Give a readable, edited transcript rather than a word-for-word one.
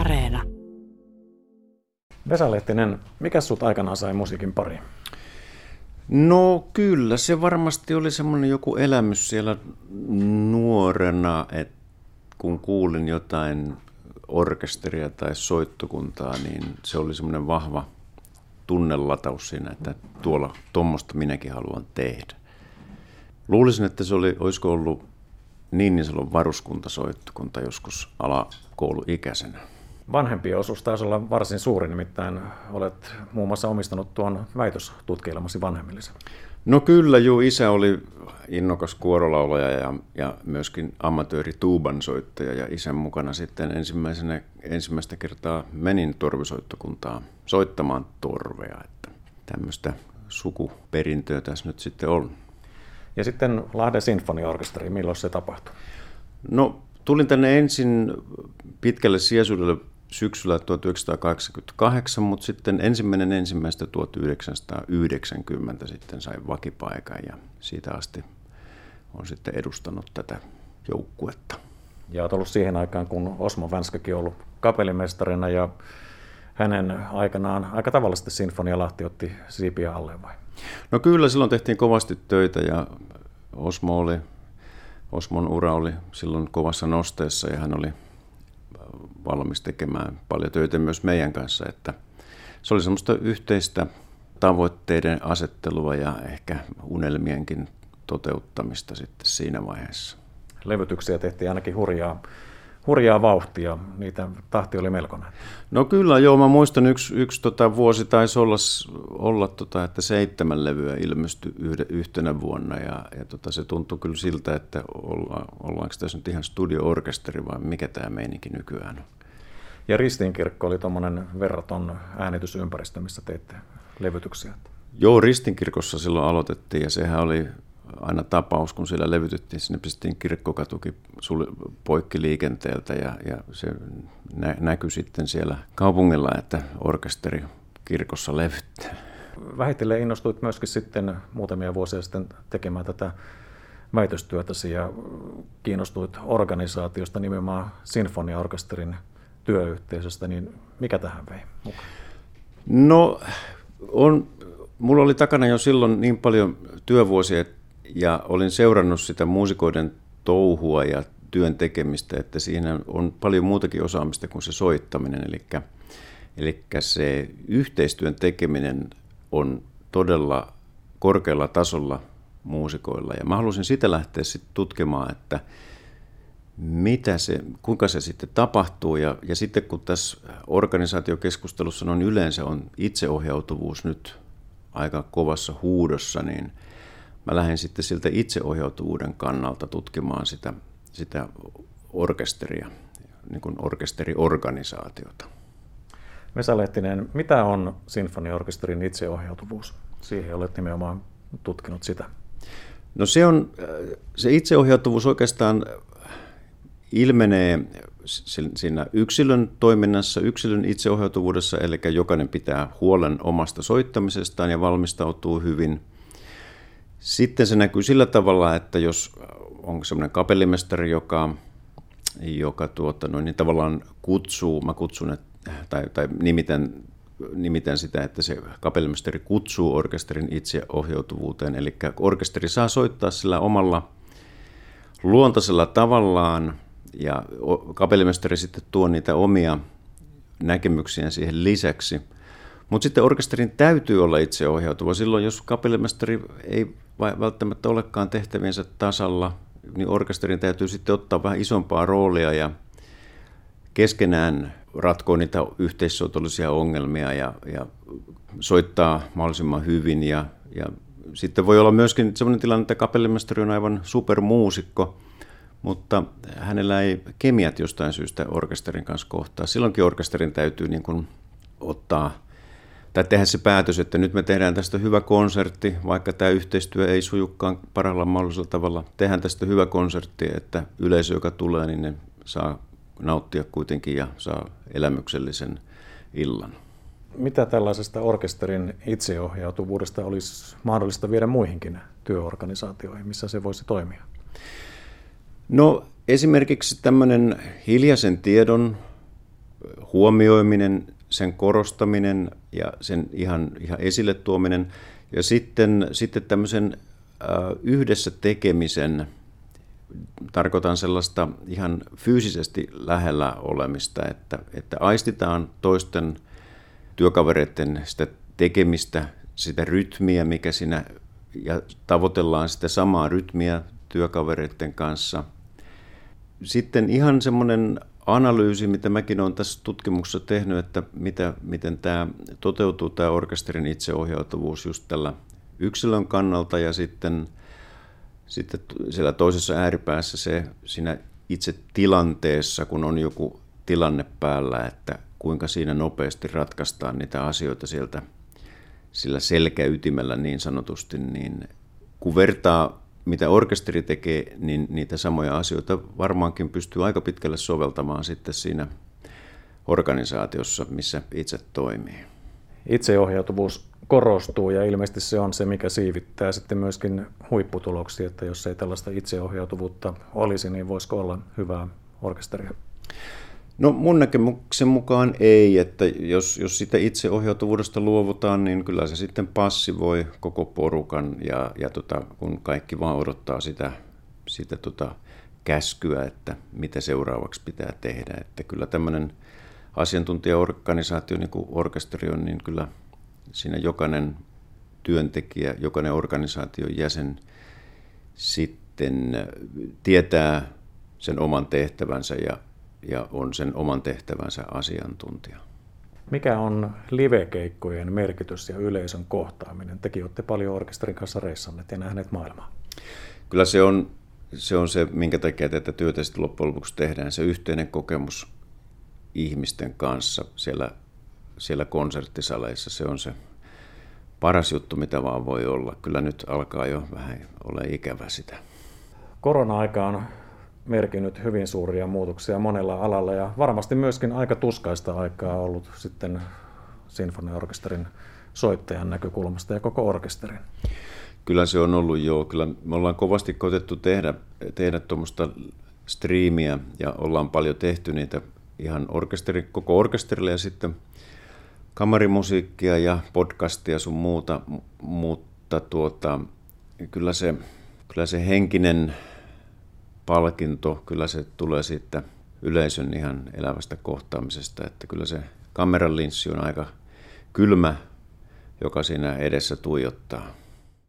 Areena. Vesa Lehtinen, mikä sut aikanaan sai musiikin pariin? No kyllä, se varmasti oli semmoinen joku elämys siellä nuorena, että kun kuulin jotain orkesteria tai soittokuntaa, niin se oli semmoinen vahva tunnelataus siinä, että tuolla tuommoista minäkin haluan tehdä. Luulisin, että se oli, olisiko ollut Niinisalon varuskuntasoittokunta joskus alakouluikäisenä. Vanhempi osuus taisi olla varsin suuri, nimittäin olet muun muassa omistanut tuon väitöstutkielmasi vanhemmillesi. No kyllä, juu, isä oli innokas kuorolaulaja ja myöskin amatööri tuubansoittaja, ja isän mukana sitten ensimmäistä kertaa menin torvisoittokuntaa soittamaan torvea, että tämmöistä sukuperintöä tässä nyt sitten on. Ja sitten Lahden sinfoniaorkesteri, milloin se tapahtui? No tulin tänne ensin pitkälle siesuudelle syksyllä 1988, mutta sitten 1.1.1990 sitten sain vakipaikan ja siitä asti olen sitten edustanut tätä joukkuetta. Ja olet ollut siihen aikaan, kun Osmo Vänskäkin on ollut kapellimestarina ja hänen aikanaan aika tavallisesti Sinfonia Lahti otti siipiä alle vai? No kyllä, silloin tehtiin kovasti töitä ja Osmon ura oli silloin kovassa nosteessa ja hän oli valmis tekemään paljon töitä myös meidän kanssa, että se oli semmoista yhteistä tavoitteiden asettelua ja ehkä unelmienkin toteuttamista sitten siinä vaiheessa. Levytyksiä tehtiin ainakin hurjaa vauhtia, niitä tahti oli melkoinen. No kyllä, joo, mä muistan yksi vuosi taisi olla että 7 levyä ilmestyi yhtenä vuonna ja se tuntui kyllä siltä, että ollaanko tässä nyt ihan studioorkesteri vai mikä tämä meininki nykyään on. Ja Ristinkirkko oli tuommoinen verraton äänitysympäristö, missä teitte levytyksiä. Joo, Ristinkirkossa silloin aloitettiin ja sehän oli aina tapaus, kun siellä levytettiin, sinne pistettiin kirkkokatukin poikki liikenteeltä ja se näkyi sitten siellä kaupungilla, että orkesteri kirkossa levyttää. Vähitellen innostuit myöskin sitten muutamia vuosia sitten tekemään tätä väitöstyötäsi ja kiinnostuit organisaatiosta, nimenomaan sinfoniaorkesterin työyhteisöstä, niin mikä tähän vei mukaan? No, mulla oli takana jo silloin niin paljon työvuosia, ja olin seurannut sitä muusikoiden touhua ja työn tekemistä, että siinä on paljon muutakin osaamista kuin se soittaminen. Eli se yhteistyön tekeminen on todella korkealla tasolla muusikoilla. Ja mä halusin sitä lähteä sitten tutkimaan, että kuinka se sitten tapahtuu. Ja sitten kun tässä organisaatiokeskustelussa on yleensä on itseohjautuvuus nyt aika kovassa huudossa, niin mä lähdin sitten siltä itseohjautuvuuden kannalta tutkimaan sitä orkesteria, niin kuin orkesteriorganisaatiota. Vesa Lehtinen, mitä on sinfoniaorkesterin itseohjautuvuus? Siihen olet nimenomaan tutkinut sitä. No se itseohjautuvuus oikeastaan ilmenee siinä yksilön toiminnassa, yksilön itseohjautuvuudessa, eli jokainen pitää huolen omasta soittamisestaan ja valmistautuu hyvin. Sitten se näkyy sillä tavalla, että jos on semmoinen kapellimestari, joka tavallaan kutsuu, nimitän sitä, että se kapellimestari kutsuu orkesterin itseohjautuvuuteen, eli orkesteri saa soittaa sillä omalla luontaisella tavallaan, ja kapellimestari sitten tuo niitä omia näkemyksiä siihen lisäksi. Mutta sitten orkesterin täytyy olla itseohjautuva. Silloin, jos kapellimestari ei välttämättä olekaan tehtäviensä tasalla, niin orkesterin täytyy sitten ottaa vähän isompaa roolia ja keskenään ratkoa niitä yhteissoitollisia ongelmia ja soittaa mahdollisimman hyvin. Ja sitten voi olla myöskin sellainen tilanne, että kapellimestari on aivan supermuusikko, mutta hänellä ei kemiat jostain syystä orkesterin kanssa kohtaa. Silloinkin orkesterin täytyy niin kuin tehdä se päätös, että nyt me tehdään tästä hyvä konsertti, vaikka tämä yhteistyö ei sujukaan parhaalla mahdollisella tavalla. Tehdään tästä hyvä konsertti, että yleisö, joka tulee, niin ne saa nauttia kuitenkin ja saa elämyksellisen illan. Mitä tällaisesta orkesterin itseohjautuvuudesta olisi mahdollista viedä muihinkin työorganisaatioihin, missä se voisi toimia? No esimerkiksi tämmöinen hiljaisen tiedon huomioiminen, sen korostaminen ja sen ihan esille tuominen. Ja sitten tämmöisen yhdessä tekemisen, tarkoitan sellaista ihan fyysisesti lähellä olemista, että aistitaan toisten työkavereiden sitä tekemistä, sitä rytmiä, mikä siinä, ja tavoitellaan sitä samaa rytmiä työkavereiden kanssa. Sitten ihan semmoinen analyysi, mitä mäkin olen tässä tutkimuksessa tehnyt, että miten tämä toteutuu, tämä orkesterin itseohjautuvuus just tällä yksilön kannalta, ja sitten siellä toisessa ääripäässä se siinä itse tilanteessa, kun on joku tilanne päällä, että kuinka siinä nopeasti ratkaistaan niitä asioita sieltä sillä selkäytimellä niin sanotusti, niin kun vertaa mitä orkesteri tekee, niin niitä samoja asioita varmaankin pystyy aika pitkälle soveltamaan sitten siinä organisaatiossa, missä itse toimii. Itseohjautuvuus korostuu ja ilmeisesti se on se, mikä siivittää sitten myöskin huipputuloksia, että jos ei tällaista itseohjautuvuutta olisi, niin voisiko olla hyvää orkesteria? No mun näkemyksen mukaan ei, että jos sitä itseohjautuvuudesta luovutaan, niin kyllä se sitten passivoi koko porukan ja kun kaikki vaan odottaa sitä käskyä, että mitä seuraavaksi pitää tehdä. Että kyllä tämmöinen asiantuntijaorganisaatio, niin kuin orkesteri on, niin kyllä siinä jokainen työntekijä, jokainen organisaation jäsen sitten tietää sen oman tehtävänsä ja on sen oman tehtävänsä asiantuntija. Mikä on livekeikkojen merkitys ja yleisön kohtaaminen? Tekin olette paljon orkesterin kanssa reissanneet ja nähneet maailmaa. Kyllä se on se, minkä takia tätä työtä sitten loppujen lopuksi tehdään, se yhteinen kokemus ihmisten kanssa siellä konserttisaleissa. Se on se paras juttu, mitä vaan voi olla. Kyllä nyt alkaa jo vähän olla ikävä sitä. Korona-aika on merkinnyt hyvin suuria muutoksia monella alalla ja varmasti myöskin aika tuskaista aikaa ollut sitten sinfoniaorkesterin soittajan näkökulmasta ja koko orkesterin. Kyllä se on ollut joo. Kyllä me ollaan kovasti koetettu tehdä tuommoista striimiä ja ollaan paljon tehty niitä ihan koko orkesterille ja sitten kamarimusiikkia ja podcastia sun muuta, mutta kyllä se henkinen palkinto, kyllä se tulee siitä yleisön ihan elävästä kohtaamisesta, että kyllä se kameran linssi on aika kylmä, joka siinä edessä tuijottaa.